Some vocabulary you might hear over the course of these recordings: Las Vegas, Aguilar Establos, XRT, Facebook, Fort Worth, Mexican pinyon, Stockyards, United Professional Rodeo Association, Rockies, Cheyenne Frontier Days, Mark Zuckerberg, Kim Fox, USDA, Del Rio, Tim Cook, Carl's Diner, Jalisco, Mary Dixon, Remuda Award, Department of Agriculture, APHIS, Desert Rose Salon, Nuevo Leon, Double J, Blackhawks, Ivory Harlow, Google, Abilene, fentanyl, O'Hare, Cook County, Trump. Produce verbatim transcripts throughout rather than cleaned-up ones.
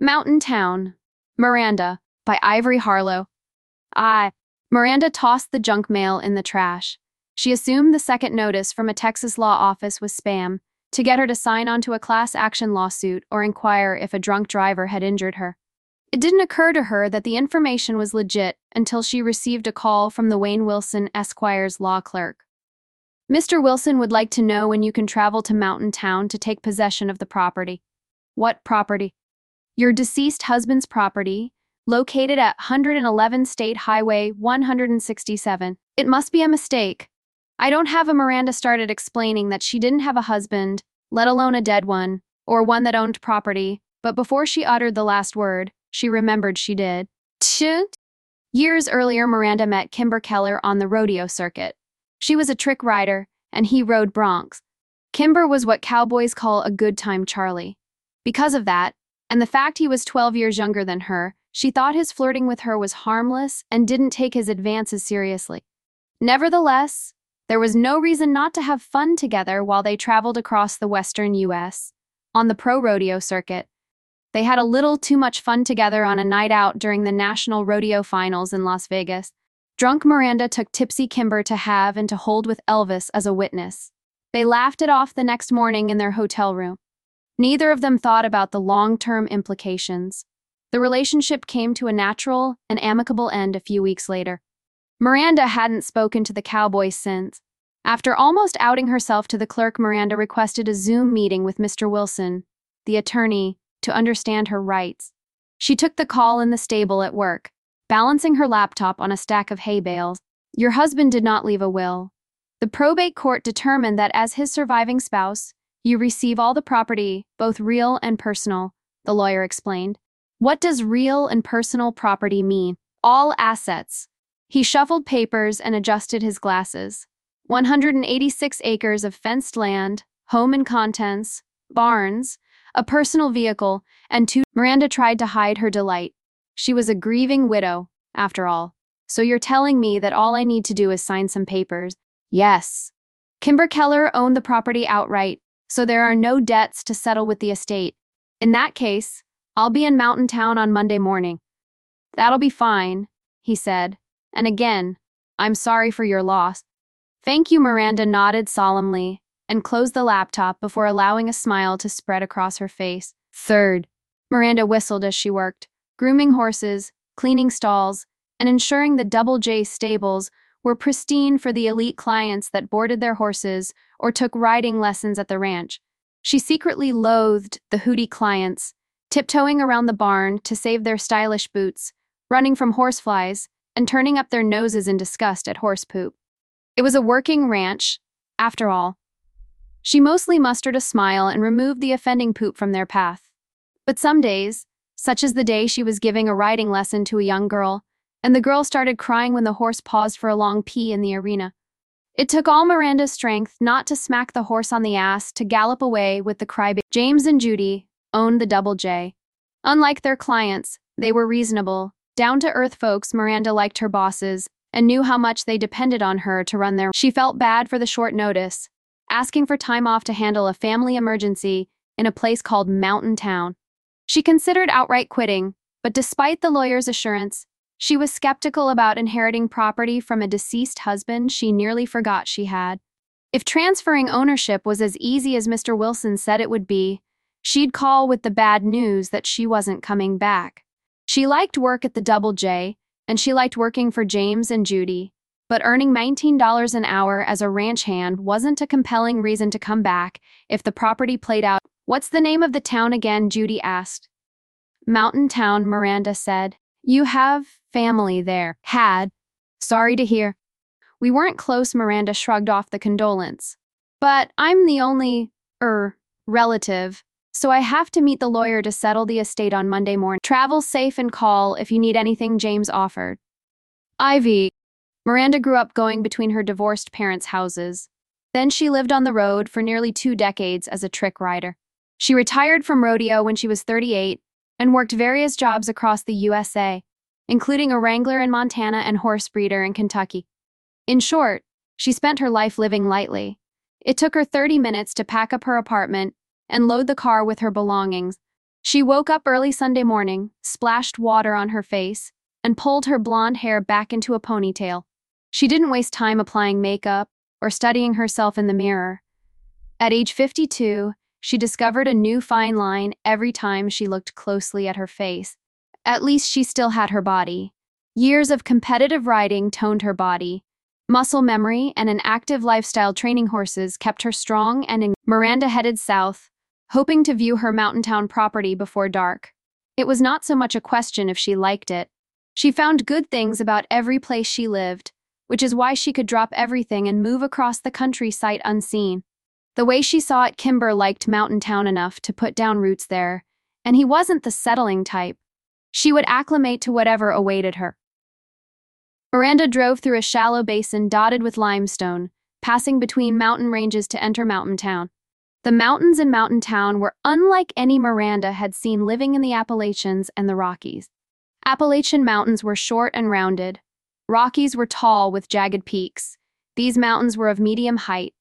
Mountain Town, Miranda, by Ivory Harlow. I. Miranda tossed the junk mail in the trash. She assumed the second notice from a Texas law office was spam, to get her to sign on to a class action lawsuit or inquire if a drunk driver had injured her. It didn't occur to her that the information was legit until she received a call from the Wayne Wilson Esquire's law clerk. Mister Wilson would like to know when you can travel to Mountain Town to take possession of the property. What property? Your deceased husband's property, located at one eleven State Highway one sixty-seven. It must be a mistake. I don't have a Miranda started explaining that she didn't have a husband, let alone a dead one, or one that owned property, but before she uttered the last word, she remembered she did. Years earlier, Miranda met Kimber Keller on the rodeo circuit. She was a trick rider, and he rode broncs. Kimber was what cowboys call a good-time Charlie. Because of that, and the fact he was twelve years younger than her, she thought his flirting with her was harmless and didn't take his advances seriously. Nevertheless, there was no reason not to have fun together while they traveled across the western U S on the pro rodeo circuit. They had a little too much fun together on a night out during the National Rodeo Finals in Las Vegas. Drunk Miranda took tipsy Kimber to have and to hold with Elvis as a witness. They laughed it off the next morning in their hotel room. Neither of them thought about the long-term implications. The relationship came to a natural and amicable end a few weeks later. Miranda hadn't spoken to the cowboy since. After almost outing herself to the clerk, Miranda requested a Zoom meeting with Mister Wilson, the attorney, to understand her rights. She took the call in the stable at work, balancing her laptop on a stack of hay bales. Your husband did not leave a will. The probate court determined that as his surviving spouse, you receive all the property, both real and personal, the lawyer explained. What does real and personal property mean? All assets. He shuffled papers and adjusted his glasses. one hundred eighty-six acres of fenced land, home and contents, barns, a personal vehicle, and two. Miranda tried to hide her delight. She was a grieving widow, after all. So you're telling me that all I need to do is sign some papers? Yes. Kimber Keller owned the property outright, so there are no debts to settle with the estate. In that case, I'll be in Mountain Town on Monday morning. That'll be fine, he said. And again, I'm sorry for your loss. Thank you, Miranda nodded solemnly and closed the laptop before allowing a smile to spread across her face. Third, Miranda whistled as she worked, grooming horses, cleaning stalls, and ensuring the Double J stables were pristine for the elite clients that boarded their horses or took riding lessons at the ranch. She secretly loathed the hooty clients, tiptoeing around the barn to save their stylish boots, running from horseflies, and turning up their noses in disgust at horse poop. It was a working ranch, after all. She mostly mustered a smile and removed the offending poop from their path. But some days, such as the day she was giving a riding lesson to a young girl, and the girl started crying when the horse paused for a long pee in the arena. It took all Miranda's strength not to smack the horse on the ass to gallop away with the crybaby. James and Judy owned the Double J. Unlike their clients, they were reasonable, down-to-earth folks. Miranda liked her bosses and knew how much they depended on her to run their... She felt bad for the short notice, asking for time off to handle a family emergency in a place called Mountain Town. She considered outright quitting, but despite the lawyer's assurance, she was skeptical about inheriting property from a deceased husband she nearly forgot she had. If transferring ownership was as easy as Mister Wilson said it would be, she'd call with the bad news that she wasn't coming back. She liked work at the Double J, and she liked working for James and Judy, but earning nineteen dollars an hour as a ranch hand wasn't a compelling reason to come back if the property played out. What's the name of the town again? Judy asked. Mountain Town, Miranda said. You have family there. Had. Sorry to hear. We weren't close, Miranda shrugged off the condolence. But I'm the only, er, relative, so I have to meet the lawyer to settle the estate on Monday morning. Travel safe and call if you need anything, James offered. Ivy. Miranda grew up going between her divorced parents' houses. Then she lived on the road for nearly two decades as a trick rider. She retired from rodeo when she was thirty-eight and worked various jobs across the U S A, including a wrangler in Montana and horse breeder in Kentucky. In short, she spent her life living lightly. It took her thirty minutes to pack up her apartment and load the car with her belongings. She woke up early Sunday morning, splashed water on her face, and pulled her blonde hair back into a ponytail. She didn't waste time applying makeup or studying herself in the mirror. At age fifty-two, she discovered a new fine line every time she looked closely at her face. At least she still had her body. Years of competitive riding toned her body. Muscle memory and an active lifestyle training horses kept her strong, and in Miranda headed south, hoping to view her Mountaintown property before dark. It was not so much a question if she liked it. She found good things about every place she lived, which is why she could drop everything and move across the country sight unseen. The way she saw it, Kimber liked Mountain Town enough to put down roots there, and he wasn't the settling type. She would acclimate to whatever awaited her. Miranda drove through a shallow basin dotted with limestone, passing between mountain ranges to enter Mountain Town. The mountains in Mountain Town were unlike any Miranda had seen living in the Appalachians and the Rockies. Appalachian mountains were short and rounded. Rockies were tall with jagged peaks. These mountains were of medium height.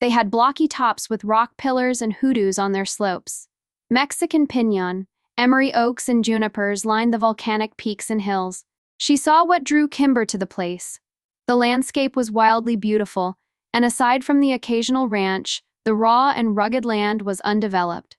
They had blocky tops with rock pillars and hoodoos on their slopes. Mexican pinyon, emery oaks, and junipers lined the volcanic peaks and hills. She saw what drew Kimber to the place. The landscape was wildly beautiful, and aside from the occasional ranch, the raw and rugged land was undeveloped.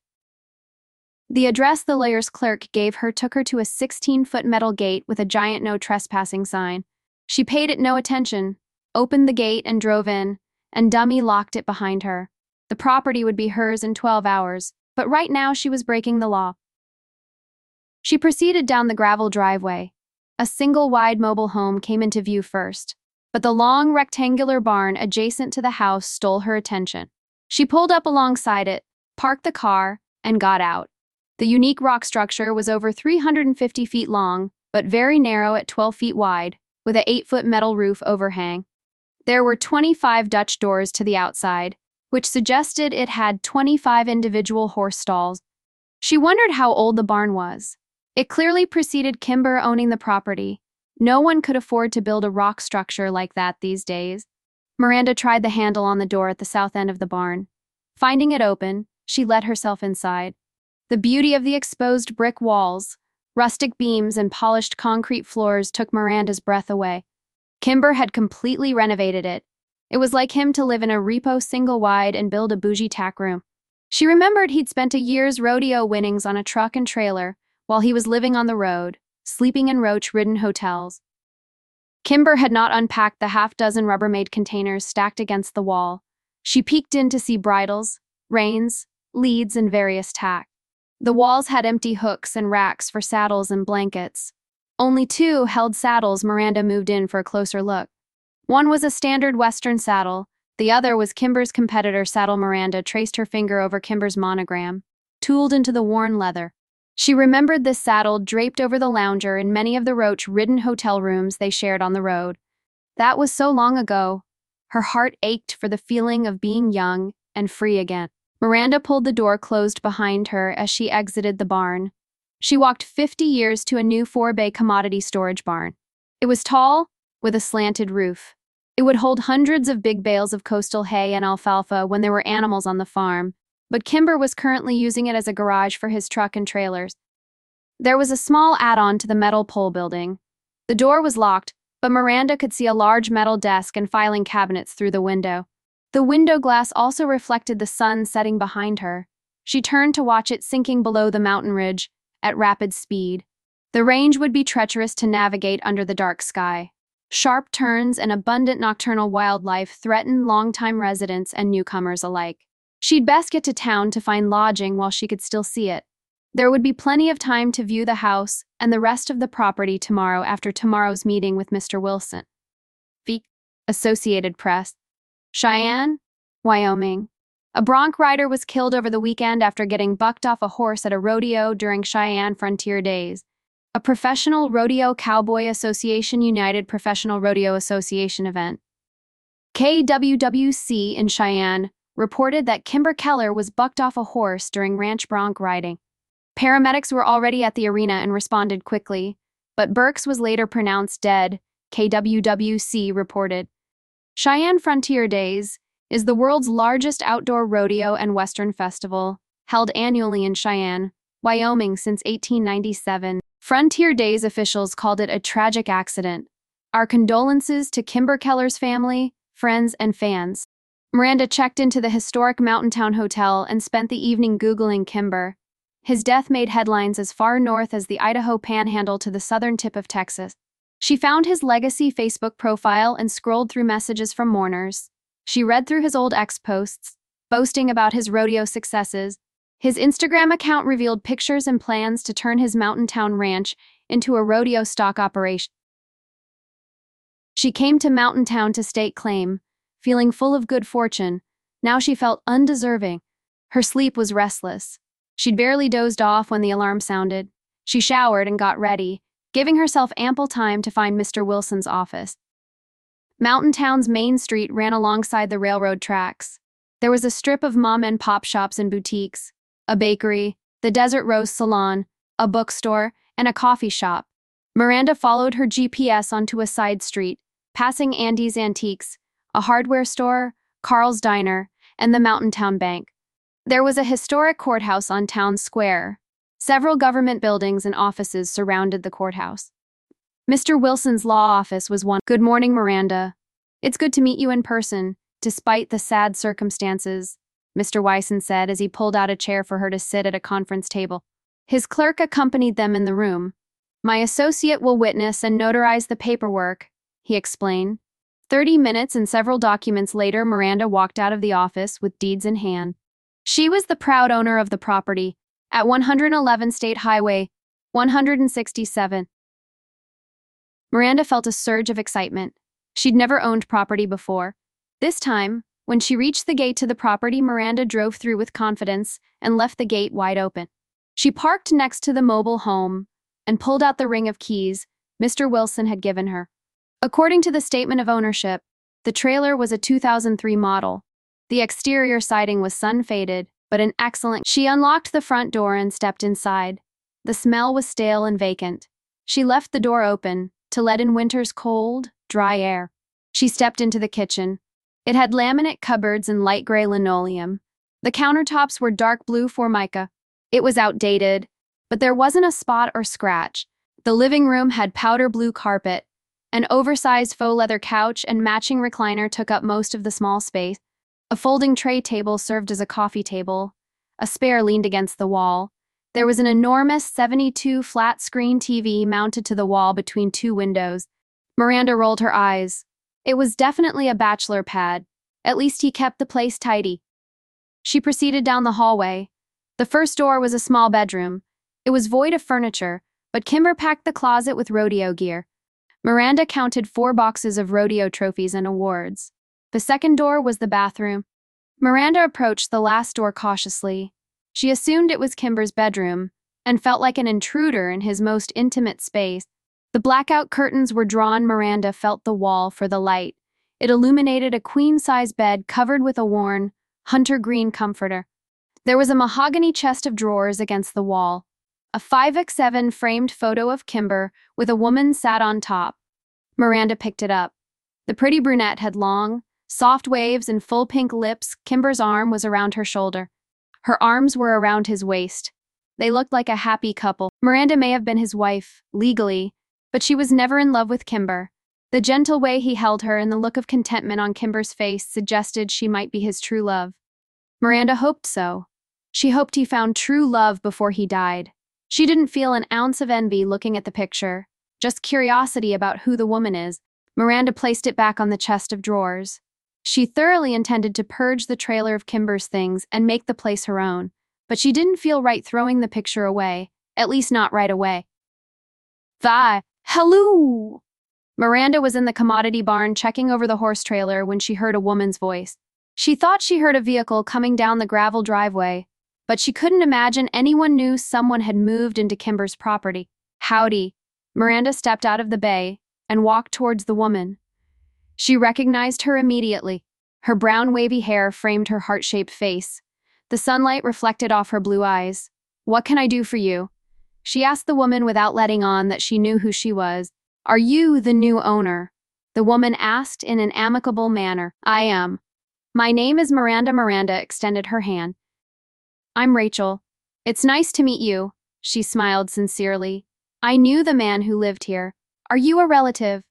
The address the lawyer's clerk gave her took her to a sixteen-foot metal gate with a giant no trespassing sign. She paid it no attention, opened the gate and drove in, and dummy locked it behind her. The property would be hers in twelve hours, but right now she was breaking the law. She proceeded down the gravel driveway. A single wide mobile home came into view first, but the long rectangular barn adjacent to the house stole her attention. She pulled up alongside it, parked the car, and got out. The unique rock structure was over three hundred fifty feet long, but very narrow at twelve feet wide, with an eight-foot metal roof overhang. There were twenty-five Dutch doors to the outside, which suggested it had twenty-five individual horse stalls. She wondered how old the barn was. It clearly preceded Kimber owning the property. No one could afford to build a rock structure like that these days. Miranda tried the handle on the door at the south end of the barn. Finding it open, she let herself inside. The beauty of the exposed brick walls, rustic beams, and polished concrete floors took Miranda's breath away. Kimber had completely renovated it. It was like him to live in a repo single wide and build a bougie tack room. She remembered he'd spent a year's rodeo winnings on a truck and trailer while he was living on the road, sleeping in roach-ridden hotels. Kimber had not unpacked the half-dozen Rubbermaid containers stacked against the wall. She peeked in to see bridles, reins, leads, and various tack. The walls had empty hooks and racks for saddles and blankets. Only two held saddles Miranda moved in for a closer look. One was a standard Western saddle, the other was Kimber's competitor saddle. Miranda traced her finger over Kimber's monogram, tooled into the worn leather. She remembered this saddle draped over the lounger in many of the roach-ridden hotel rooms they shared on the road. That was so long ago. Her heart ached for the feeling of being young and free again. Miranda pulled the door closed behind her as she exited the barn. She walked fifty yards to a new four-bay commodity storage barn. It was tall, with a slanted roof. It would hold hundreds of big bales of coastal hay and alfalfa when there were animals on the farm, but Kimber was currently using it as a garage for his truck and trailers. There was a small add-on to the metal pole building. The door was locked, but Miranda could see a large metal desk and filing cabinets through the window. The window glass also reflected the sun setting behind her. She turned to watch it sinking below the mountain ridge at rapid speed. The range would be treacherous to navigate under the dark sky. Sharp turns and abundant nocturnal wildlife threatened longtime residents and newcomers alike. She'd best get to town to find lodging while she could still see it. There would be plenty of time to view the house and the rest of the property tomorrow after tomorrow's meeting with Mister Wilson. V. Associated Press. Cheyenne, Wyoming. A bronc rider was killed over the weekend after getting bucked off a horse at a rodeo during Cheyenne Frontier Days. A Professional Rodeo Cowboy Association United Professional Rodeo Association event. K W W C in Cheyenne reported that Kimber Keller was bucked off a horse during ranch bronc riding. Paramedics were already at the arena and responded quickly, but Burks was later pronounced dead, K W W C reported. Cheyenne Frontier Days is the world's largest outdoor rodeo and western festival, held annually in Cheyenne, Wyoming since eighteen ninety-seven. Frontier Days officials called it a tragic accident. Our condolences to Kimber Keller's family, friends, and fans. Miranda checked into the historic Mountaintown Hotel and spent the evening Googling Kimber. His death made headlines as far north as the Idaho Panhandle to the southern tip of Texas. She found his legacy Facebook profile and scrolled through messages from mourners. She read through his old ex posts, boasting about his rodeo successes. His Instagram account revealed pictures and plans to turn his Mountaintown Ranch into a rodeo stock operation. She came to Mountaintown to stake claim, feeling full of good fortune. Now she felt undeserving. Her sleep was restless. She'd barely dozed off when the alarm sounded. She showered and got ready, giving herself ample time to find Mister Wilson's office. Mountaintown's main street ran alongside the railroad tracks. There was a strip of mom and pop shops and boutiques, a bakery, the Desert Rose Salon, a bookstore, and a coffee shop. Miranda followed her G P S onto a side street, passing Andy's Antiques, a hardware store, Carl's Diner, and the Mountain Town Bank. There was a historic courthouse on Town Square. Several government buildings and offices surrounded the courthouse. Mister Wilson's law office was one. Good morning, Miranda. It's good to meet you in person, despite the sad circumstances, Mister Wyson said as he pulled out a chair for her to sit at a conference table. His clerk accompanied them in the room. My associate will witness and notarize the paperwork, he explained. Thirty minutes and several documents later, Miranda walked out of the office with deeds in hand. She was the proud owner of the property at one eleven State Highway one sixty-seven. Miranda felt a surge of excitement. She'd never owned property before. This time, when she reached the gate to the property, Miranda drove through with confidence and left the gate wide open. She parked next to the mobile home and pulled out the ring of keys Mister Wilson had given her. According to the statement of ownership, the trailer was a two thousand three model. The exterior siding was sun-faded, but in excellent. She unlocked the front door and stepped inside. The smell was stale and vacant. She left the door open to let in winter's cold, dry air. She stepped into the kitchen. It had laminate cupboards and light gray linoleum. The countertops were dark blue formica. It was outdated, but there wasn't a spot or scratch. The living room had powder blue carpet. An oversized faux leather couch and matching recliner took up most of the small space. A folding tray table served as a coffee table. A spare leaned against the wall. There was an enormous seventy-two flat-screen T V mounted to the wall between two windows. Miranda rolled her eyes. It was definitely a bachelor pad. At least he kept the place tidy. She proceeded down the hallway. The first door was a small bedroom. It was void of furniture, but Kimber packed the closet with rodeo gear. Miranda counted four boxes of rodeo trophies and awards. The second door was the bathroom. Miranda approached the last door cautiously. She assumed it was Kimber's bedroom and felt like an intruder in his most intimate space. The blackout curtains were drawn. Miranda felt the wall for the light. It illuminated a queen-size bed covered with a worn, hunter-green comforter. There was a mahogany chest of drawers against the wall. A five by seven framed photo of Kimber with a woman sat on top. Miranda picked it up. The pretty brunette had long, soft waves and full pink lips. Kimber's arm was around her shoulder. Her arms were around his waist. They looked like a happy couple. Miranda may have been his wife, legally, but she was never in love with Kimber. The gentle way he held her and the look of contentment on Kimber's face suggested she might be his true love. Miranda hoped so. She hoped he found true love before he died. She didn't feel an ounce of envy looking at the picture, just curiosity about who the woman is. Miranda placed it back on the chest of drawers. She thoroughly intended to purge the trailer of Kimber's things and make the place her own, but she didn't feel right throwing the picture away, at least not right away. Thy. Hello! Miranda was in the commodity barn checking over the horse trailer when she heard a woman's voice. She thought she heard a vehicle coming down the gravel driveway, but she couldn't imagine anyone knew someone had moved into Kimber's property. Howdy. Miranda stepped out of the bay and walked towards the woman. She recognized her immediately. Her brown wavy hair framed her heart-shaped face. The sunlight reflected off her blue eyes. What can I do for you? She asked the woman without letting on that she knew who she was. Are you the new owner? The woman asked in an amicable manner. I am. My name is Miranda. Miranda extended her hand. I'm Rachel. It's nice to meet you, she smiled sincerely. I knew the man who lived here. Are you a relative?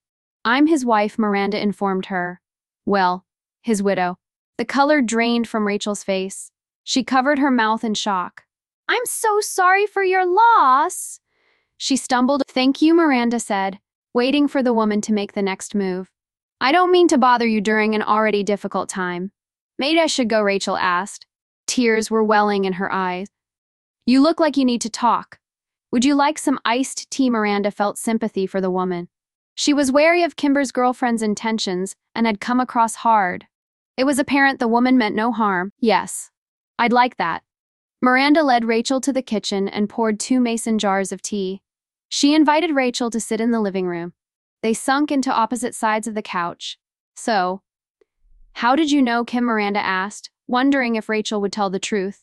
I'm his wife, Miranda informed her. Well, his widow. The color drained from Rachel's face. She covered her mouth in shock. I'm so sorry for your loss. She stumbled. Thank you, Miranda said, waiting for the woman to make the next move. I don't mean to bother you during an already difficult time. Maybe I should go, Rachel asked. Tears were welling in her eyes. You look like you need to talk. Would you like some iced tea? Miranda felt sympathy for the woman. She was wary of Kimber's girlfriend's intentions and had come across hard. It was apparent the woman meant no harm. Yes, I'd like that. Miranda led Rachel to the kitchen and poured two mason jars of tea. She invited Rachel to sit in the living room. They sunk into opposite sides of the couch. So, how did you know Kim? Miranda asked, wondering if Rachel would tell the truth.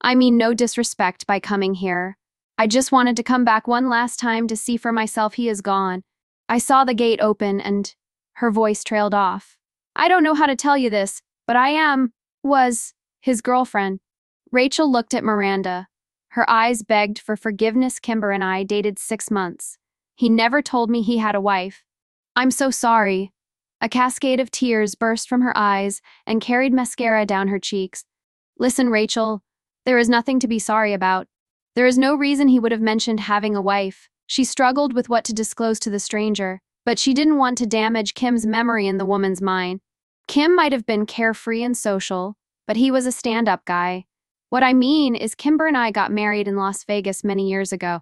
I mean no disrespect by coming here. I just wanted to come back one last time to see for myself he is gone. I saw the gate open and... Her voice trailed off. I don't know how to tell you this, but I am... was... his girlfriend. Rachel looked at Miranda. Her eyes begged for forgiveness. Kimber and I dated six months. He never told me he had a wife. I'm so sorry. A cascade of tears burst from her eyes and carried mascara down her cheeks. Listen, Rachel, there is nothing to be sorry about. There is no reason he would have mentioned having a wife. She struggled with what to disclose to the stranger, but she didn't want to damage Kim's memory in the woman's mind. Kim might have been carefree and social, but he was a stand-up guy. What I mean is Kimber and I got married in Las Vegas many years ago.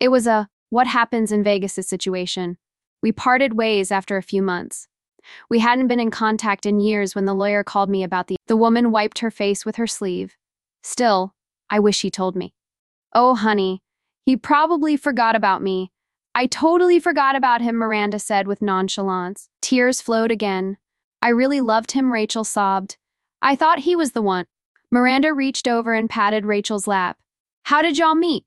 It was a what happens in Vegas situation. We parted ways after a few months. We hadn't been in contact in years when the lawyer called me about the... The woman wiped her face with her sleeve. Still, I wish he told me. Oh, honey, he probably forgot about me. I totally forgot about him, Miranda said with nonchalance. Tears flowed again. I really loved him, Rachel sobbed. I thought he was the one. Miranda reached over and patted Rachel's lap. How did y'all meet?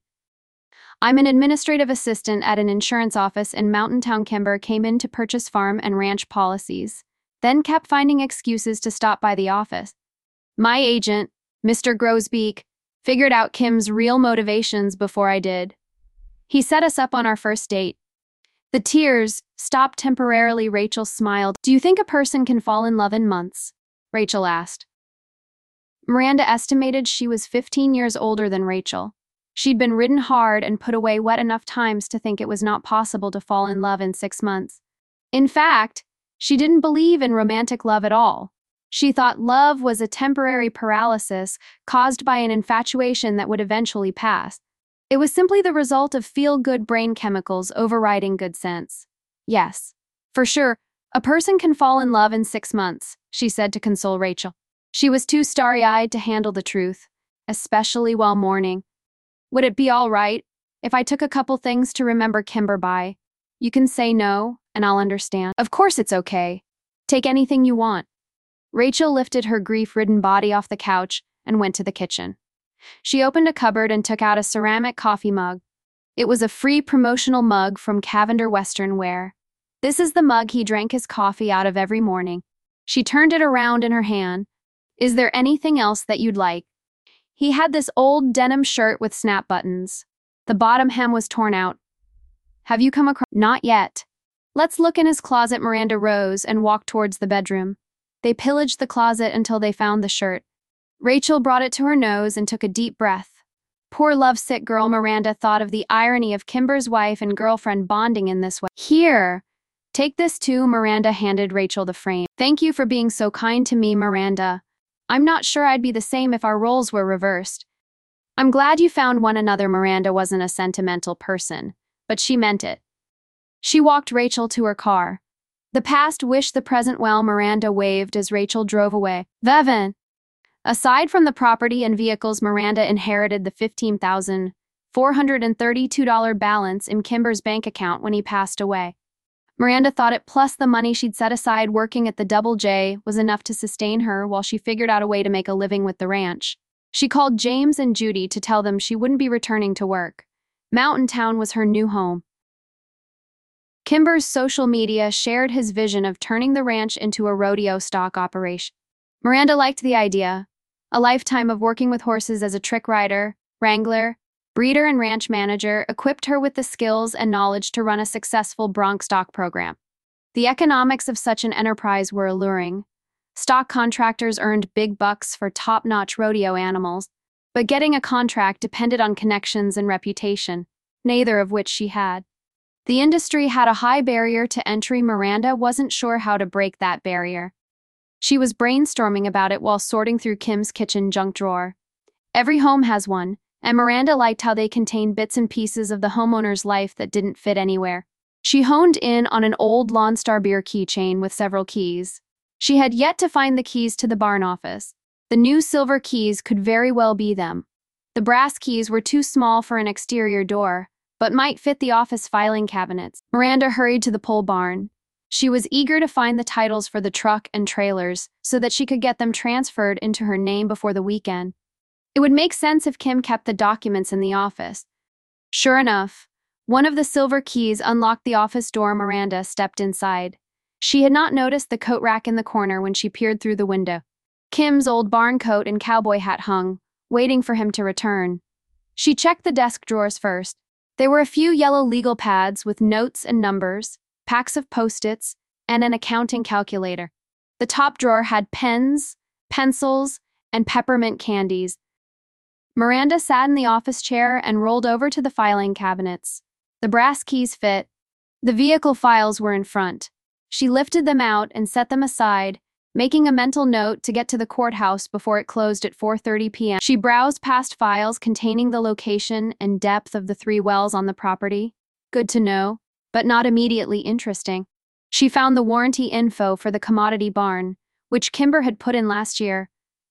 I'm an administrative assistant at an insurance office in Mountain Town. Kimber came in to purchase farm and ranch policies, then kept finding excuses to stop by the office. My agent, Mister Grosbeak, figured out Kim's real motivations before I did. He set us up on our first date. The tears stopped temporarily. Rachel smiled. Do you think a person can fall in love in months? Rachel asked. Miranda estimated she was fifteen years older than Rachel. She'd been ridden hard and put away wet enough times to think it was not possible to fall in love in six months. In fact, she didn't believe in romantic love at all. She thought love was a temporary paralysis caused by an infatuation that would eventually pass. It was simply the result of feel-good brain chemicals overriding good sense. Yes, for sure, a person can fall in love in six months, she said to console Rachel. She was too starry-eyed to handle the truth, especially while mourning. Would it be all right if I took a couple things to remember Kimber by? You can say no, and I'll understand. Of course it's okay. Take anything you want. Rachel lifted her grief-ridden body off the couch and went to the kitchen. She opened a cupboard and took out a ceramic coffee mug. It was a free promotional mug from Cavender Western Wear. This is the mug he drank his coffee out of every morning. She turned it around in her hand. Is there anything else that you'd like? He had this old denim shirt with snap buttons. The bottom hem was torn out. Have you come across? Not yet. Let's look in his closet. Miranda rose and walked towards the bedroom. They pillaged the closet until they found the shirt. Rachel brought it to her nose and took a deep breath. Poor lovesick girl. Miranda thought of the irony of Kimber's wife and girlfriend bonding in this way. Here, take this too. Miranda handed Rachel the frame. Thank you for being so kind to me, Miranda. I'm not sure I'd be the same if our roles were reversed. I'm glad you found one another. Miranda wasn't a sentimental person, but she meant it. She walked Rachel to her car. The past wished the present well. Miranda waved as Rachel drove away. Vevin! Aside from the property and vehicles, Miranda inherited the fifteen thousand four hundred thirty-two dollars balance in Kimber's bank account when he passed away. Miranda thought it plus the money she'd set aside working at the Double J was enough to sustain her while she figured out a way to make a living with the ranch. She called James and Judy to tell them she wouldn't be returning to work. Mountain Town was her new home. Kimber's social media shared his vision of turning the ranch into a rodeo stock operation. Miranda liked the idea. A lifetime of working with horses as a trick rider, wrangler, breeder, and ranch manager equipped her with the skills and knowledge to run a successful bronc stock program. The economics of such an enterprise were alluring. Stock contractors earned big bucks for top-notch rodeo animals, but getting a contract depended on connections and reputation, neither of which she had. The industry had a high barrier to entry. Miranda wasn't sure how to break that barrier. She was brainstorming about it while sorting through Kim's kitchen junk drawer. Every home has one, and Miranda liked how they contained bits and pieces of the homeowner's life that didn't fit anywhere. She honed in on an old Lone Star beer keychain with several keys. She had yet to find the keys to the barn office. The new silver keys could very well be them. The brass keys were too small for an exterior door, but might fit the office filing cabinets. Miranda hurried to the pole barn. She was eager to find the titles for the truck and trailers so that she could get them transferred into her name before the weekend. It would make sense if Kim kept the documents in the office. Sure enough, one of the silver keys unlocked the office door. Miranda stepped inside. She had not noticed the coat rack in the corner when she peered through the window. Kim's old barn coat and cowboy hat hung, waiting for him to return. She checked the desk drawers first. There were a few yellow legal pads with notes and numbers, packs of post-its, and an accounting calculator. The top drawer had pens, pencils, and peppermint candies. Miranda sat in the office chair and rolled over to the filing cabinets. The brass keys fit. The vehicle files were in front. She lifted them out and set them aside, making a mental note to get to the courthouse before it closed at four thirty p m She browsed past files containing the location and depth of the three wells on the property. Good to know, but not immediately interesting. She found the warranty info for the commodity barn, which Kimber had put in last year.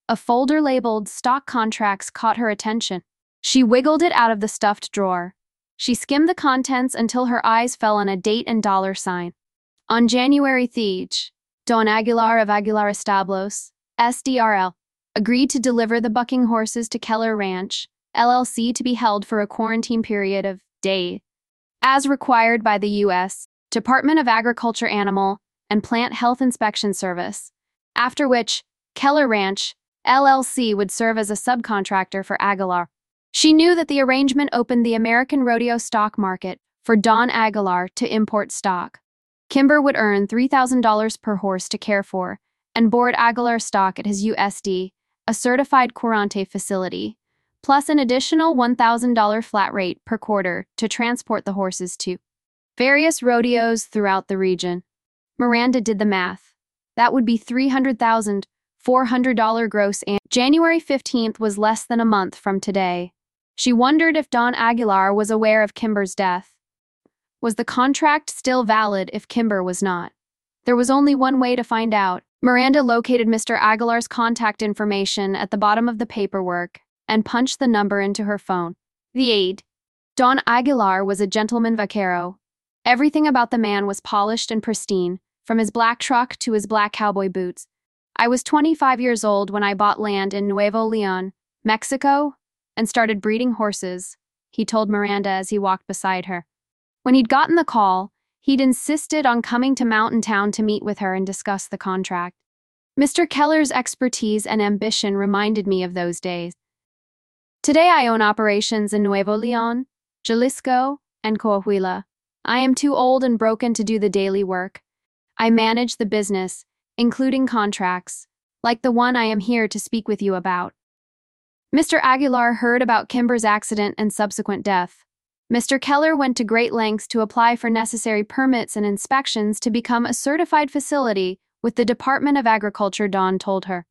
A folder labeled Stock Contracts caught her attention. She wiggled it out of the stuffed drawer. She skimmed the contents until her eyes fell on a date and dollar sign. On January third, Don Aguilar of Aguilar Establos, S D R L, agreed to deliver the bucking horses to Keller Ranch, L L C, to be held for a quarantine period of day, as required by the U S Department of Agriculture Animal and Plant Health Inspection Service, after which Keller Ranch, L L C, would serve as a subcontractor for Aguilar. She knew that the arrangement opened the American rodeo stock market for Don Aguilar to import stock. Kimber would earn three thousand dollars per horse to care for and board Aguilar stock at his U S D A, a certified Quarante facility, plus an additional one thousand dollars flat rate per quarter to transport the horses to various rodeos throughout the region. Miranda did the math. That would be three hundred thousand four hundred dollars gross annually. January fifteenth was less than a month from today. She wondered if Don Aguilar was aware of Kimber's death. Was the contract still valid if Kimber was not? There was only one way to find out. Miranda located Mister Aguilar's contact information at the bottom of the paperwork and punched the number into her phone. The aide. Don Aguilar was a gentleman vaquero. Everything about the man was polished and pristine, from his black truck to his black cowboy boots. I was twenty-five years old when I bought land in Nuevo Leon, Mexico, and started breeding horses, he told Miranda as he walked beside her. When he'd gotten the call, he'd insisted on coming to Mountain Town to meet with her and discuss the contract. Mister Keller's expertise and ambition reminded me of those days. Today I own operations in Nuevo Leon, Jalisco, and Coahuila. I am too old and broken to do the daily work. I manage the business, including contracts, like the one I am here to speak with you about. Mister Aguilar heard about Kimber's accident and subsequent death. Mister Keller went to great lengths to apply for necessary permits and inspections to become a certified facility with the Department of Agriculture, Don told her.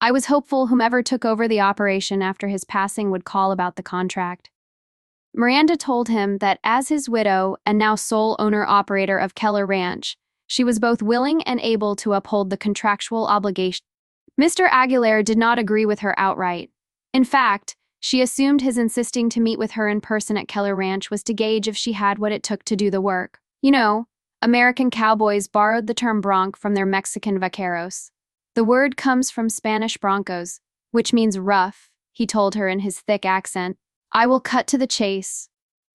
I was hopeful whomever took over the operation after his passing would call about the contract. Miranda told him that as his widow and now sole owner-operator of Keller Ranch, she was both willing and able to uphold the contractual obligation. Mister Aguilar did not agree with her outright. In fact, she assumed his insisting to meet with her in person at Keller Ranch was to gauge if she had what it took to do the work. You know, American cowboys borrowed the term bronc from their Mexican vaqueros. The word comes from Spanish broncos, which means rough, he told her in his thick accent. I will cut to the chase.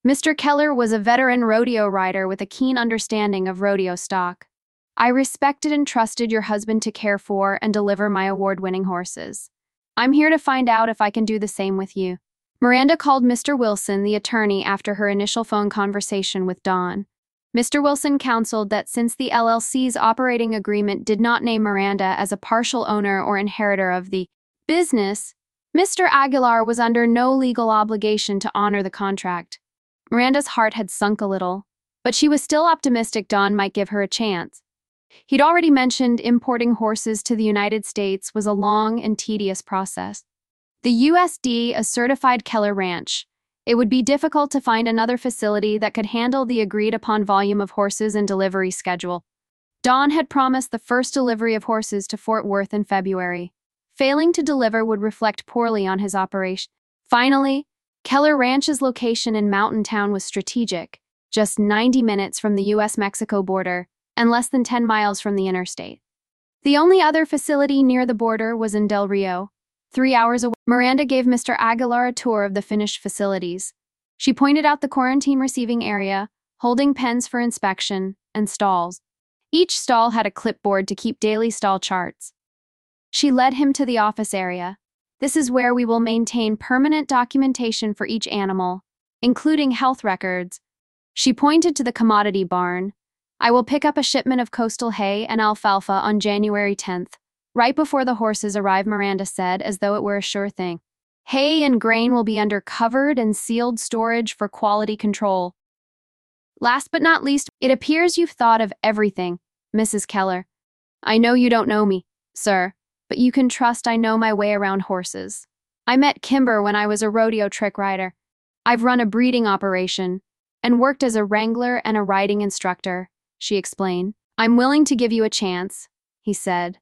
Mister Keller was a veteran rodeo rider with a keen understanding of rodeo stock. I respected and trusted your husband to care for and deliver my award-winning horses. I'm here to find out if I can do the same with you. Miranda called Mister Wilson, the attorney, after her initial phone conversation with Don. Mister Wilson counseled that since the L L C's operating agreement did not name Miranda as a partial owner or inheritor of the business, Mister Aguilar was under no legal obligation to honor the contract. Miranda's heart had sunk a little, but she was still optimistic Don might give her a chance. He'd already mentioned importing horses to the United States was a long and tedious process. The U S D A is certified Keller Ranch. It would be difficult to find another facility that could handle the agreed-upon volume of horses and delivery schedule. Don had promised the first delivery of horses to Fort Worth in February. Failing to deliver would reflect poorly on his operation. Finally, Keller Ranch's location in Mountain Town was strategic, just ninety minutes from the U S Mexico border and less than ten miles from the interstate. The only other facility near the border was in Del Rio, three hours away. Miranda gave Mister Aguilar a tour of the finished facilities. She pointed out the quarantine receiving area, holding pens for inspection, and stalls. Each stall had a clipboard to keep daily stall charts. She led him to the office area. This is where we will maintain permanent documentation for each animal, including health records. She pointed to the commodity barn. I will pick up a shipment of coastal hay and alfalfa on January tenth. Right before the horses arrive, Miranda said, as though it were a sure thing. Hay and grain will be under covered and sealed storage for quality control. Last but not least, it appears you've thought of everything, Missus Keller. I know you don't know me, sir, but you can trust I know my way around horses. I met Kimber when I was a rodeo trick rider. I've run a breeding operation and worked as a wrangler and a riding instructor, she explained. I'm willing to give you a chance, he said.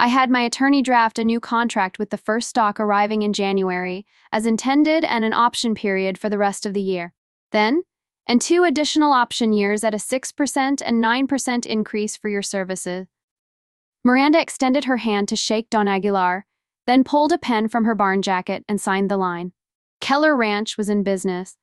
I had my attorney draft a new contract with the first stock arriving in January, as intended, and an option period for the rest of the year. Then, and two additional option years at a six percent and nine percent increase for your services. Miranda extended her hand to shake Don Aguilar, then pulled a pen from her barn jacket and signed the line. Keller Ranch was in business.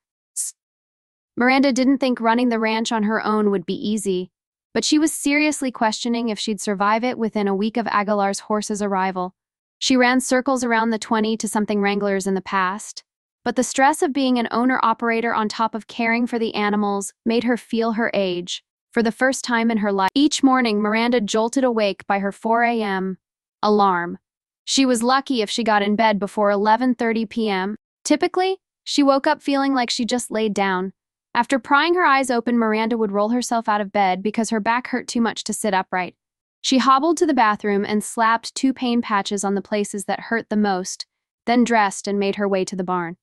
Miranda didn't think running the ranch on her own would be easy, but she was seriously questioning if she'd survive it within a week of Aguilar's horse's arrival. She ran circles around the twenty-to-something wranglers in the past, but the stress of being an owner-operator on top of caring for the animals made her feel her age, for the first time in her life. Each morning, Miranda jolted awake by her four a m alarm. She was lucky if she got in bed before eleven thirty p m Typically, she woke up feeling like she just laid down. After prying her eyes open, Miranda would roll herself out of bed because her back hurt too much to sit upright. She hobbled to the bathroom and slapped two pain patches on the places that hurt the most, then dressed and made her way to the barn.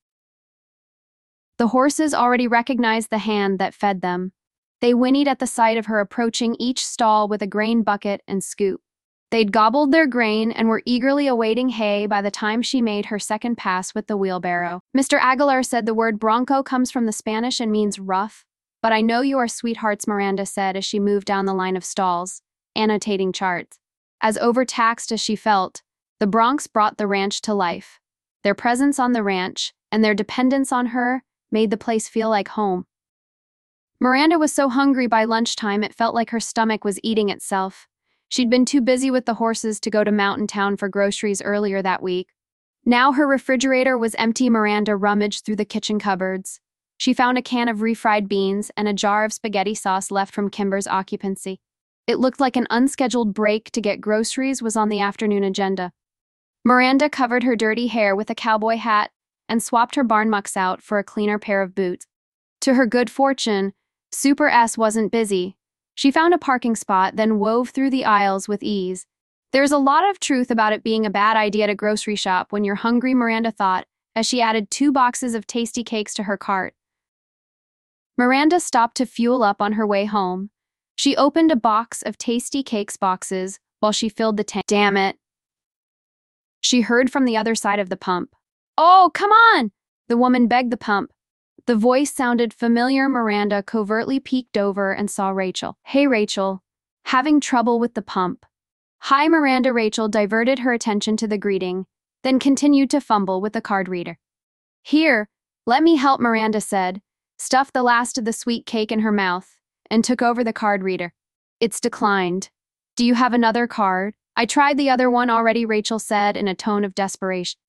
The horses already recognized the hand that fed them. They whinnied at the sight of her approaching each stall with a grain bucket and scoop. They'd gobbled their grain and were eagerly awaiting hay by the time she made her second pass with the wheelbarrow. Mister Aguilar said the word bronco comes from the Spanish and means rough, but I know you are sweethearts, Miranda said as she moved down the line of stalls, annotating charts. As overtaxed as she felt, the Bronx brought the ranch to life. Their presence on the ranch and their dependence on her made the place feel like home. Miranda was so hungry by lunchtime it felt like her stomach was eating itself. She'd been too busy with the horses to go to Mountain Town for groceries earlier that week. Now her refrigerator was empty. Miranda rummaged through the kitchen cupboards. She found a can of refried beans and a jar of spaghetti sauce left from Kimber's occupancy. It looked like an unscheduled break to get groceries was on the afternoon agenda. Miranda covered her dirty hair with a cowboy hat and swapped her barn mucks out for a cleaner pair of boots. To her good fortune, Super S wasn't busy. She found a parking spot, then wove through the aisles with ease. There's a lot of truth about it being a bad idea to grocery shop when you're hungry, Miranda thought, as she added two boxes of Tasty Cakes to her cart. Miranda stopped to fuel up on her way home. She opened a box of Tasty Cakes boxes while she filled the tank. Damn it. She heard from the other side of the pump. Oh, come on! The woman begged the pump. The voice sounded familiar. Miranda covertly peeked over and saw Rachel. Hey, Rachel. Having trouble with the pump. Hi, Miranda. Rachel diverted her attention to the greeting, then continued to fumble with the card reader. Here, let me help, Miranda said, stuffed the last of the sweet cake in her mouth, and took over the card reader. It's declined. Do you have another card? I tried the other one already, Rachel said in a tone of desperation.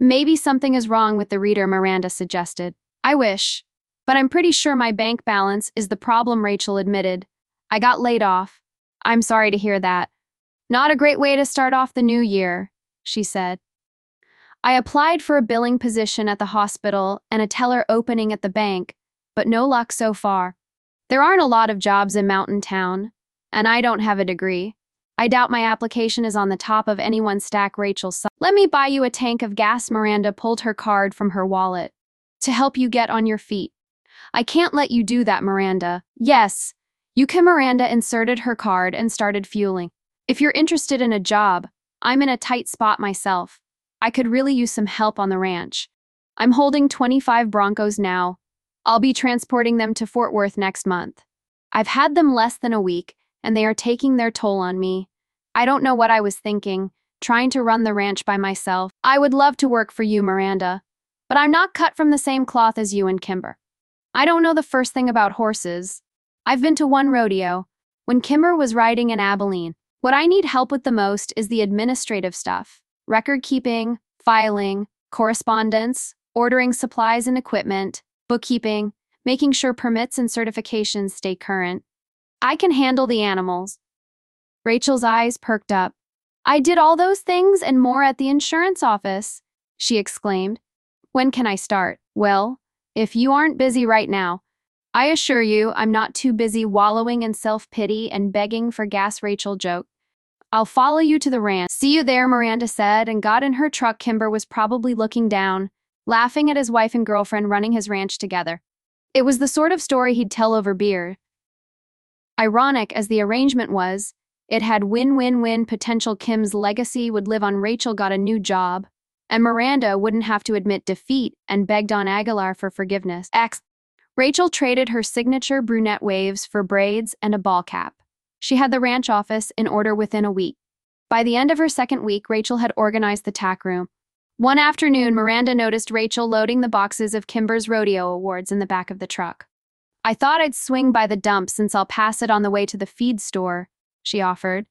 Maybe something is wrong with the reader, Miranda suggested. I wish. But I'm pretty sure my bank balance is the problem, Rachel admitted. I got laid off. I'm sorry to hear that. Not a great way to start off the new year, she said. I applied for a billing position at the hospital and a teller opening at the bank, but no luck so far. There aren't a lot of jobs in Mountain Town, and I don't have a degree. I doubt my application is on the top of anyone's stack, Rachel sighed. Let me buy you a tank of gas. Miranda pulled her card from her wallet. To help you get on your feet. I can't let you do that, Miranda. Yes, you can. Miranda inserted her card and started fueling. If you're interested in a job, I'm in a tight spot myself. I could really use some help on the ranch. I'm holding twenty-five Broncos now. I'll be transporting them to Fort Worth next month. I've had them less than a week, and they are taking their toll on me. I don't know what I was thinking, trying to run the ranch by myself. I would love to work for you, Miranda, but I'm not cut from the same cloth as you and Kimber. I don't know the first thing about horses. I've been to one rodeo, when Kimber was riding in Abilene. What I need help with the most is the administrative stuff. Record keeping, filing, correspondence, ordering supplies and equipment, bookkeeping, making sure permits and certifications stay current. I can handle the animals. Rachel's eyes perked up. I did all those things and more at the insurance office, she exclaimed. When can I start? Well, if you aren't busy right now. I assure you, I'm not too busy wallowing in self-pity and begging for gas, Rachel joked. I'll follow you to the ranch. See you there, Miranda said, and got in her truck. Kimber was probably looking down, laughing at his wife and girlfriend running his ranch together. It was the sort of story he'd tell over beer. Ironic as the arrangement was, it had win-win-win potential. Kim's legacy would live on. Rachel got a new job, and Miranda wouldn't have to admit defeat and begged Don Aguilar for forgiveness. Ex- Rachel traded her signature brunette waves for braids and a ball cap. She had the ranch office in order within a week. By the end of her second week, Rachel had organized the tack room. One afternoon, Miranda noticed Rachel loading the boxes of Kimber's rodeo awards in the back of the truck. I thought I'd swing by the dump since I'll pass it on the way to the feed store, she offered.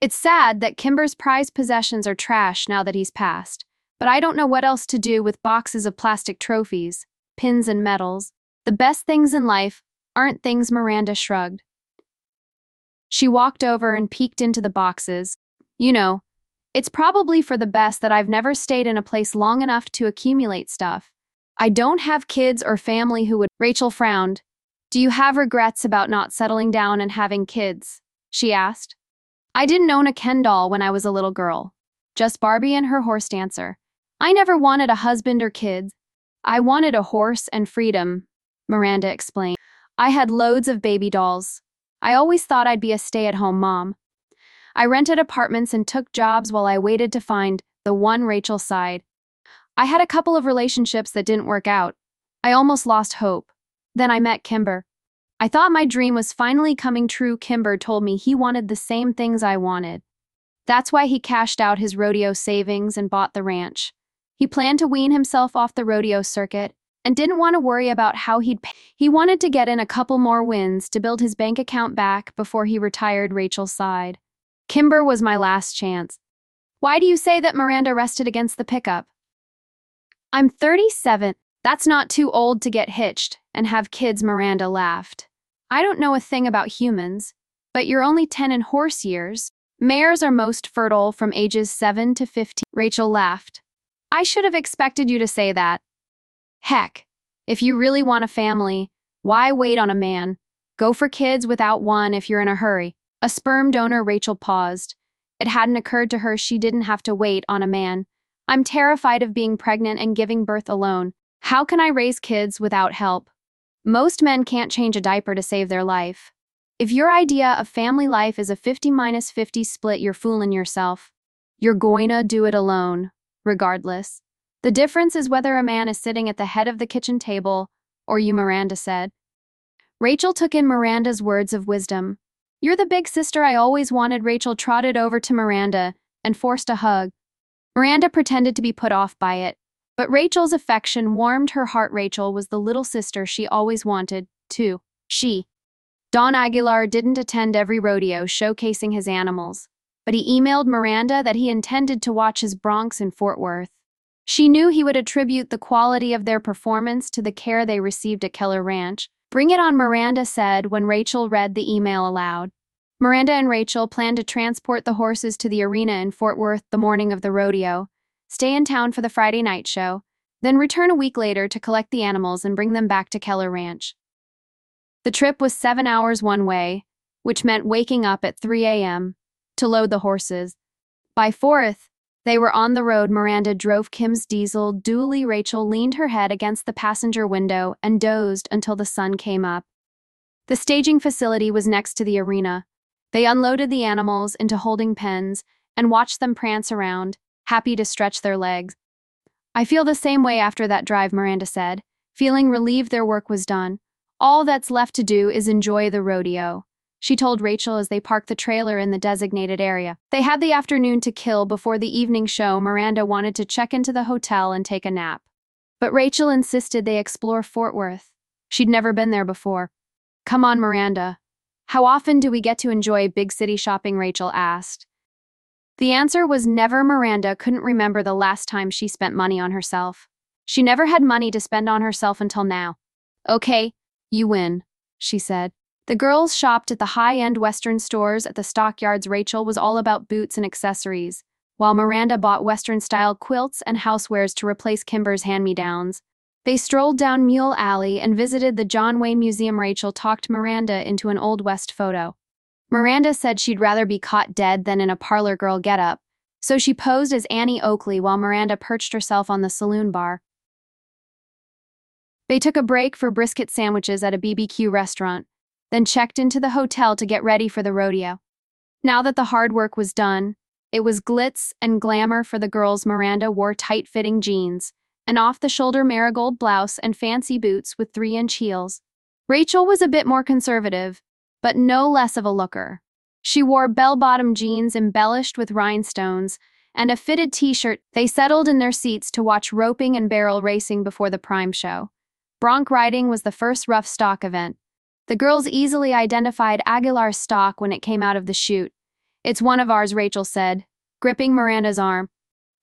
It's sad that Kimber's prized possessions are trash now that he's passed, but I don't know what else to do with boxes of plastic trophies, pins and medals. The best things in life aren't things, Miranda shrugged. She walked over and peeked into the boxes. You know, it's probably for the best that I've never stayed in a place long enough to accumulate stuff. I don't have kids or family who would... Rachel frowned. Do you have regrets about not settling down and having kids? She asked. I didn't own a Ken doll when I was a little girl. Just Barbie and her horse dancer. I never wanted a husband or kids. I wanted a horse and freedom, Miranda explained. I had loads of baby dolls. I always thought I'd be a stay-at-home mom. I rented apartments and took jobs while I waited to find the one, Rachel sighed. I had a couple of relationships that didn't work out. I almost lost hope. Then I met Kimber. I thought my dream was finally coming true. Kimber told me he wanted the same things I wanted. That's why he cashed out his rodeo savings and bought the ranch. He planned to wean himself off the rodeo circuit and didn't want to worry about how he'd pay. He wanted to get in a couple more wins to build his bank account back before he retired, Rachel sighed. Kimber was my last chance. Why do you say that? Miranda rested against the pickup? I'm thirty-seven. That's not too old to get hitched and have kids, Miranda laughed. I don't know a thing about humans, but you're only ten in horse years. Mares are most fertile from ages seven to fifteen. Rachel laughed. I should have expected you to say that. Heck, if you really want a family, why wait on a man? Go for kids without one if you're in a hurry. A sperm donor, Rachel paused. It hadn't occurred to her she didn't have to wait on a man. I'm terrified of being pregnant and giving birth alone. How can I raise kids without help? Most men can't change a diaper to save their life. If your idea of family life is a fifty minus fifty split, you're fooling yourself. You're gonna do it alone, regardless. The difference is whether a man is sitting at the head of the kitchen table or you, Miranda said. Rachel took in Miranda's words of wisdom. You're the big sister I always wanted. Rachel trotted over to Miranda and forced a hug. Miranda pretended to be put off by it. But Rachel's affection warmed her heart. Rachel was the little sister she always wanted, too. She. Don Aguilar didn't attend every rodeo showcasing his animals, but he emailed Miranda that he intended to watch his broncs in Fort Worth. She knew he would attribute the quality of their performance to the care they received at Keller Ranch. "Bring it on," Miranda said when Rachel read the email aloud. Miranda and Rachel planned to transport the horses to the arena in Fort Worth the morning of the rodeo, stay in town for the Friday night show, then return a week later to collect the animals and bring them back to Keller Ranch. The trip was seven hours one way, which meant waking up at three a m to load the horses. By fourth, they were on the road. Miranda drove Kim's diesel. Duly, Rachel leaned her head against the passenger window and dozed until the sun came up. The staging facility was next to the arena. They unloaded the animals into holding pens and watched them prance around, happy to stretch their legs. "I feel the same way after that drive," Miranda said, feeling relieved their work was done. "All that's left to do is enjoy the rodeo," she told Rachel as they parked the trailer in the designated area. They had the afternoon to kill before the evening show. Miranda wanted to check into the hotel and take a nap, but Rachel insisted they explore Fort Worth. She'd never been there before. "Come on, Miranda. How often do we get to enjoy big city shopping?" Rachel asked. The answer was never. Miranda couldn't remember the last time she spent money on herself. She never had money to spend on herself until now. "Okay, you win," she said. The girls shopped at the high-end Western stores at the Stockyards. Rachel was all about boots and accessories, while Miranda bought Western-style quilts and housewares to replace Kimber's hand-me-downs. They strolled down Mule Alley and visited the John Wayne Museum. Rachel talked Miranda into an Old West photo. Miranda said she'd rather be caught dead than in a parlor girl getup, so she posed as Annie Oakley while Miranda perched herself on the saloon bar. They took a break for brisket sandwiches at a B B Q restaurant, then checked into the hotel to get ready for the rodeo. Now that the hard work was done, it was glitz and glamour for the girls. Miranda wore tight-fitting jeans, an off-the-shoulder marigold blouse, and fancy boots with three-inch heels. Rachel was a bit more conservative, but no less of a looker. She wore bell-bottom jeans embellished with rhinestones and a fitted t-shirt. They settled in their seats to watch roping and barrel racing before the prime show. Bronc riding was the first rough stock event. The girls easily identified Aguilar's stock when it came out of the chute. "It's one of ours," Rachel said, gripping Miranda's arm.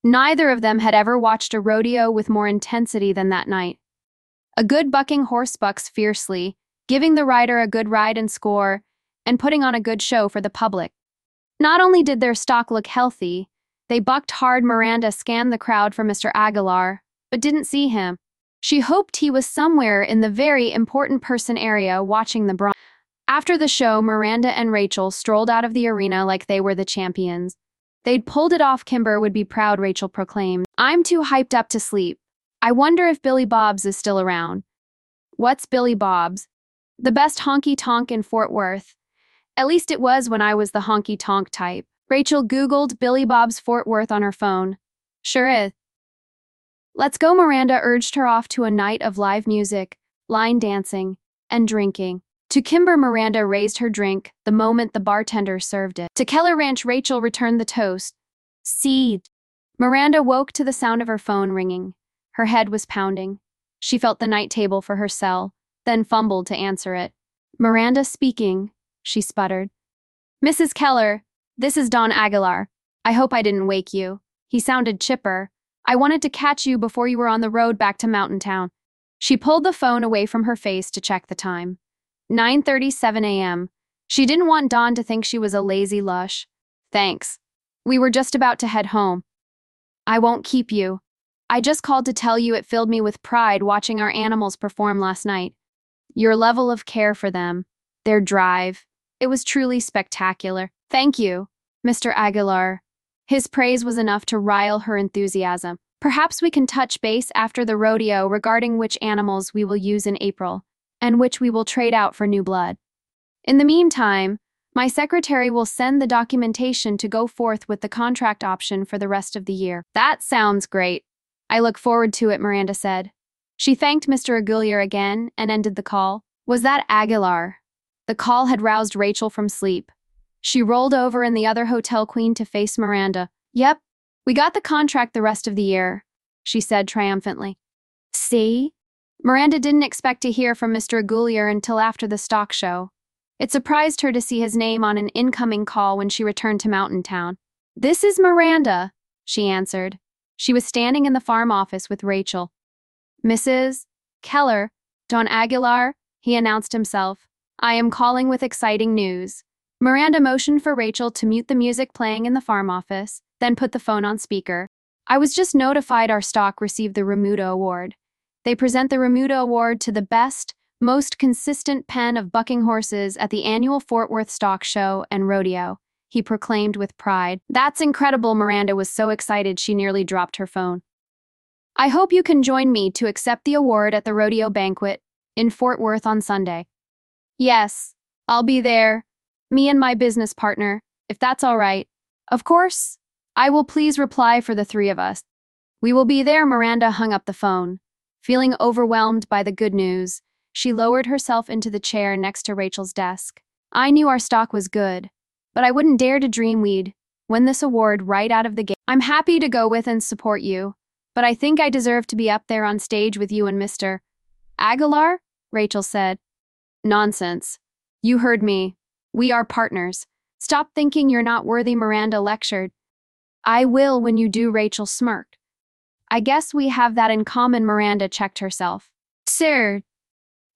Neither of them had ever watched a rodeo with more intensity than that night. A good bucking horse bucks fiercely, giving the rider a good ride and score, and putting on a good show for the public. Not only did their stock look healthy, they bucked hard. Miranda scanned the crowd for Mister Aguilar, but didn't see him. She hoped he was somewhere in the very important person area watching the bronc. After the show, Miranda and Rachel strolled out of the arena like they were the champions. "They'd pulled it off. Kimber would be proud," Rachel proclaimed. "I'm too hyped up to sleep. I wonder if Billy Bob's is still around." "What's Billy Bob's?" "The best honky-tonk in Fort Worth. At least it was when I was the honky-tonk type." Rachel Googled Billy Bob's Fort Worth on her phone. "Sure is. Let's go," Miranda urged her off to a night of live music, line dancing, and drinking. To Kimber, Miranda raised her drink the moment the bartender served it. To Keller Ranch, Rachel returned the toast. "Seed." Miranda woke to the sound of her phone ringing. Her head was pounding. She felt the night table for her cell, then fumbled to answer it. "Miranda speaking," she sputtered. "Missus Keller, this is Don Aguilar. I hope I didn't wake you." He sounded chipper. "I wanted to catch you before you were on the road back to Mountain Town." She pulled the phone away from her face to check the time. nine thirty-seven a m She didn't want Don to think she was a lazy lush. "Thanks. We were just about to head home." "I won't keep you. I just called to tell you it filled me with pride watching our animals perform last night. Your level of care for them, their drive, it was truly spectacular." "Thank you, Mister Aguilar." His praise was enough to rile her enthusiasm. "Perhaps we can touch base after the rodeo regarding which animals we will use in April, and which we will trade out for new blood. In the meantime, my secretary will send the documentation to go forth with the contract option for the rest of the year." "That sounds great. I look forward to it," Miranda said. She thanked Mister Aguilar again and ended the call. Was that Aguilar? The call had roused Rachel from sleep. She rolled over in the other hotel queen to face Miranda. "Yep, we got the contract the rest of the year," she said triumphantly. "See?" Miranda didn't expect to hear from Mister Aguilar until after the stock show. It surprised her to see his name on an incoming call when she returned to Mountain Town. "This is Miranda," she answered. She was standing in the farm office with Rachel. Missus Keller, Don Aguilar, he announced himself. I am calling with exciting news. Miranda motioned for Rachel to mute the music playing in the farm office, then put the phone on speaker. I was just notified our stock received the Remuda Award. They present the Remuda Award to the best, most consistent pen of bucking horses at the annual Fort Worth Stock Show and Rodeo, he proclaimed with pride. That's incredible. Miranda was so excited she nearly dropped her phone. I hope you can join me to accept the award at the rodeo banquet in Fort Worth on Sunday. Yes, I'll be there, me and my business partner, if that's all right. Of course, I will please reply for the three of us. We will be there. Miranda hung up the phone. Feeling overwhelmed by the good news, she lowered herself into the chair next to Rachel's desk. I knew our stock was good, but I wouldn't dare to dream we'd win this award right out of the gate. I'm happy to go with and support you, but I think I deserve to be up there on stage with you and Mister Aguilar, Rachel said. Nonsense. You heard me. We are partners. Stop thinking you're not worthy, Miranda lectured. I will when you do, Rachel smirked. I guess we have that in common, Miranda checked herself. Sir.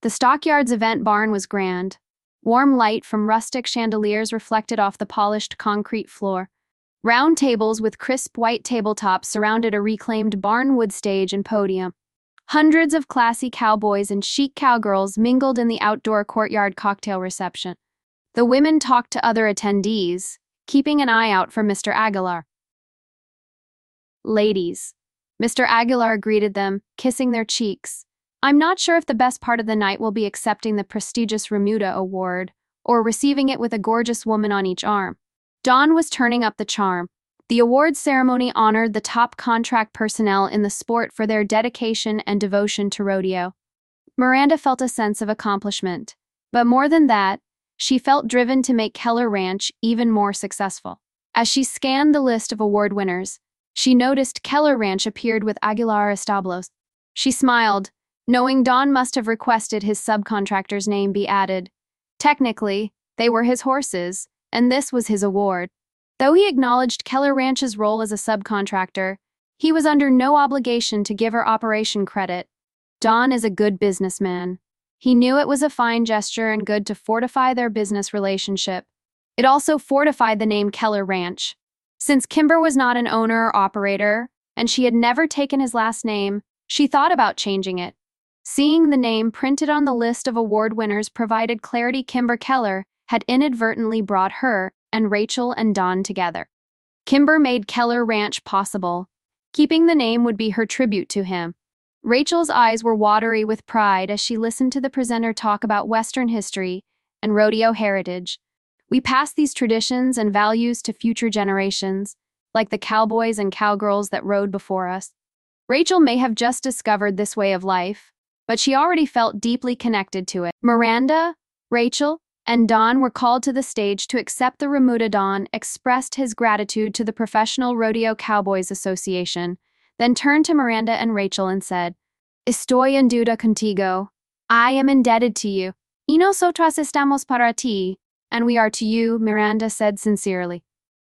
The Stockyards event barn was grand. Warm light from rustic chandeliers reflected off the polished concrete floor. Round tables with crisp white tabletops surrounded a reclaimed barn wood stage and podium. Hundreds of classy cowboys and chic cowgirls mingled in the outdoor courtyard cocktail reception. The women talked to other attendees, keeping an eye out for Mister Aguilar. Ladies. Mister Aguilar greeted them, kissing their cheeks. I'm not sure if the best part of the night will be accepting the prestigious Remuda Award or receiving it with a gorgeous woman on each arm. Don was turning up the charm. The award ceremony honored the top contract personnel in the sport for their dedication and devotion to rodeo. Miranda felt a sense of accomplishment, but more than that, she felt driven to make Keller Ranch even more successful. As she scanned the list of award winners, she noticed Keller Ranch appeared with Aguilar Establos. She smiled, knowing Don must have requested his subcontractor's name be added. Technically, they were his horses, and this was his award. Though he acknowledged Keller Ranch's role as a subcontractor, he was under no obligation to give her operation credit. Don is a good businessman. He knew it was a fine gesture and good to fortify their business relationship. It also fortified the name Keller Ranch. Since Kimber was not an owner or operator, and she had never taken his last name, she thought about changing it. Seeing the name printed on the list of award winners provided clarity. Kimber Keller had inadvertently brought her and Rachel and Don together. Kimber made Keller Ranch possible. Keeping the name would be her tribute to him. Rachel's eyes were watery with pride as she listened to the presenter talk about Western history and rodeo heritage. We pass these traditions and values to future generations, like the cowboys and cowgirls that rode before us. Rachel may have just discovered this way of life, but she already felt deeply connected to it. Miranda, Rachel, and Don were called to the stage to accept the Remuda. Don expressed his gratitude to the Professional Rodeo Cowboy Association, then turned to Miranda and Rachel and said, Estoy endeudada contigo. I am indebted to you. Y nosotras estamos para ti. And we are to you, Miranda said sincerely.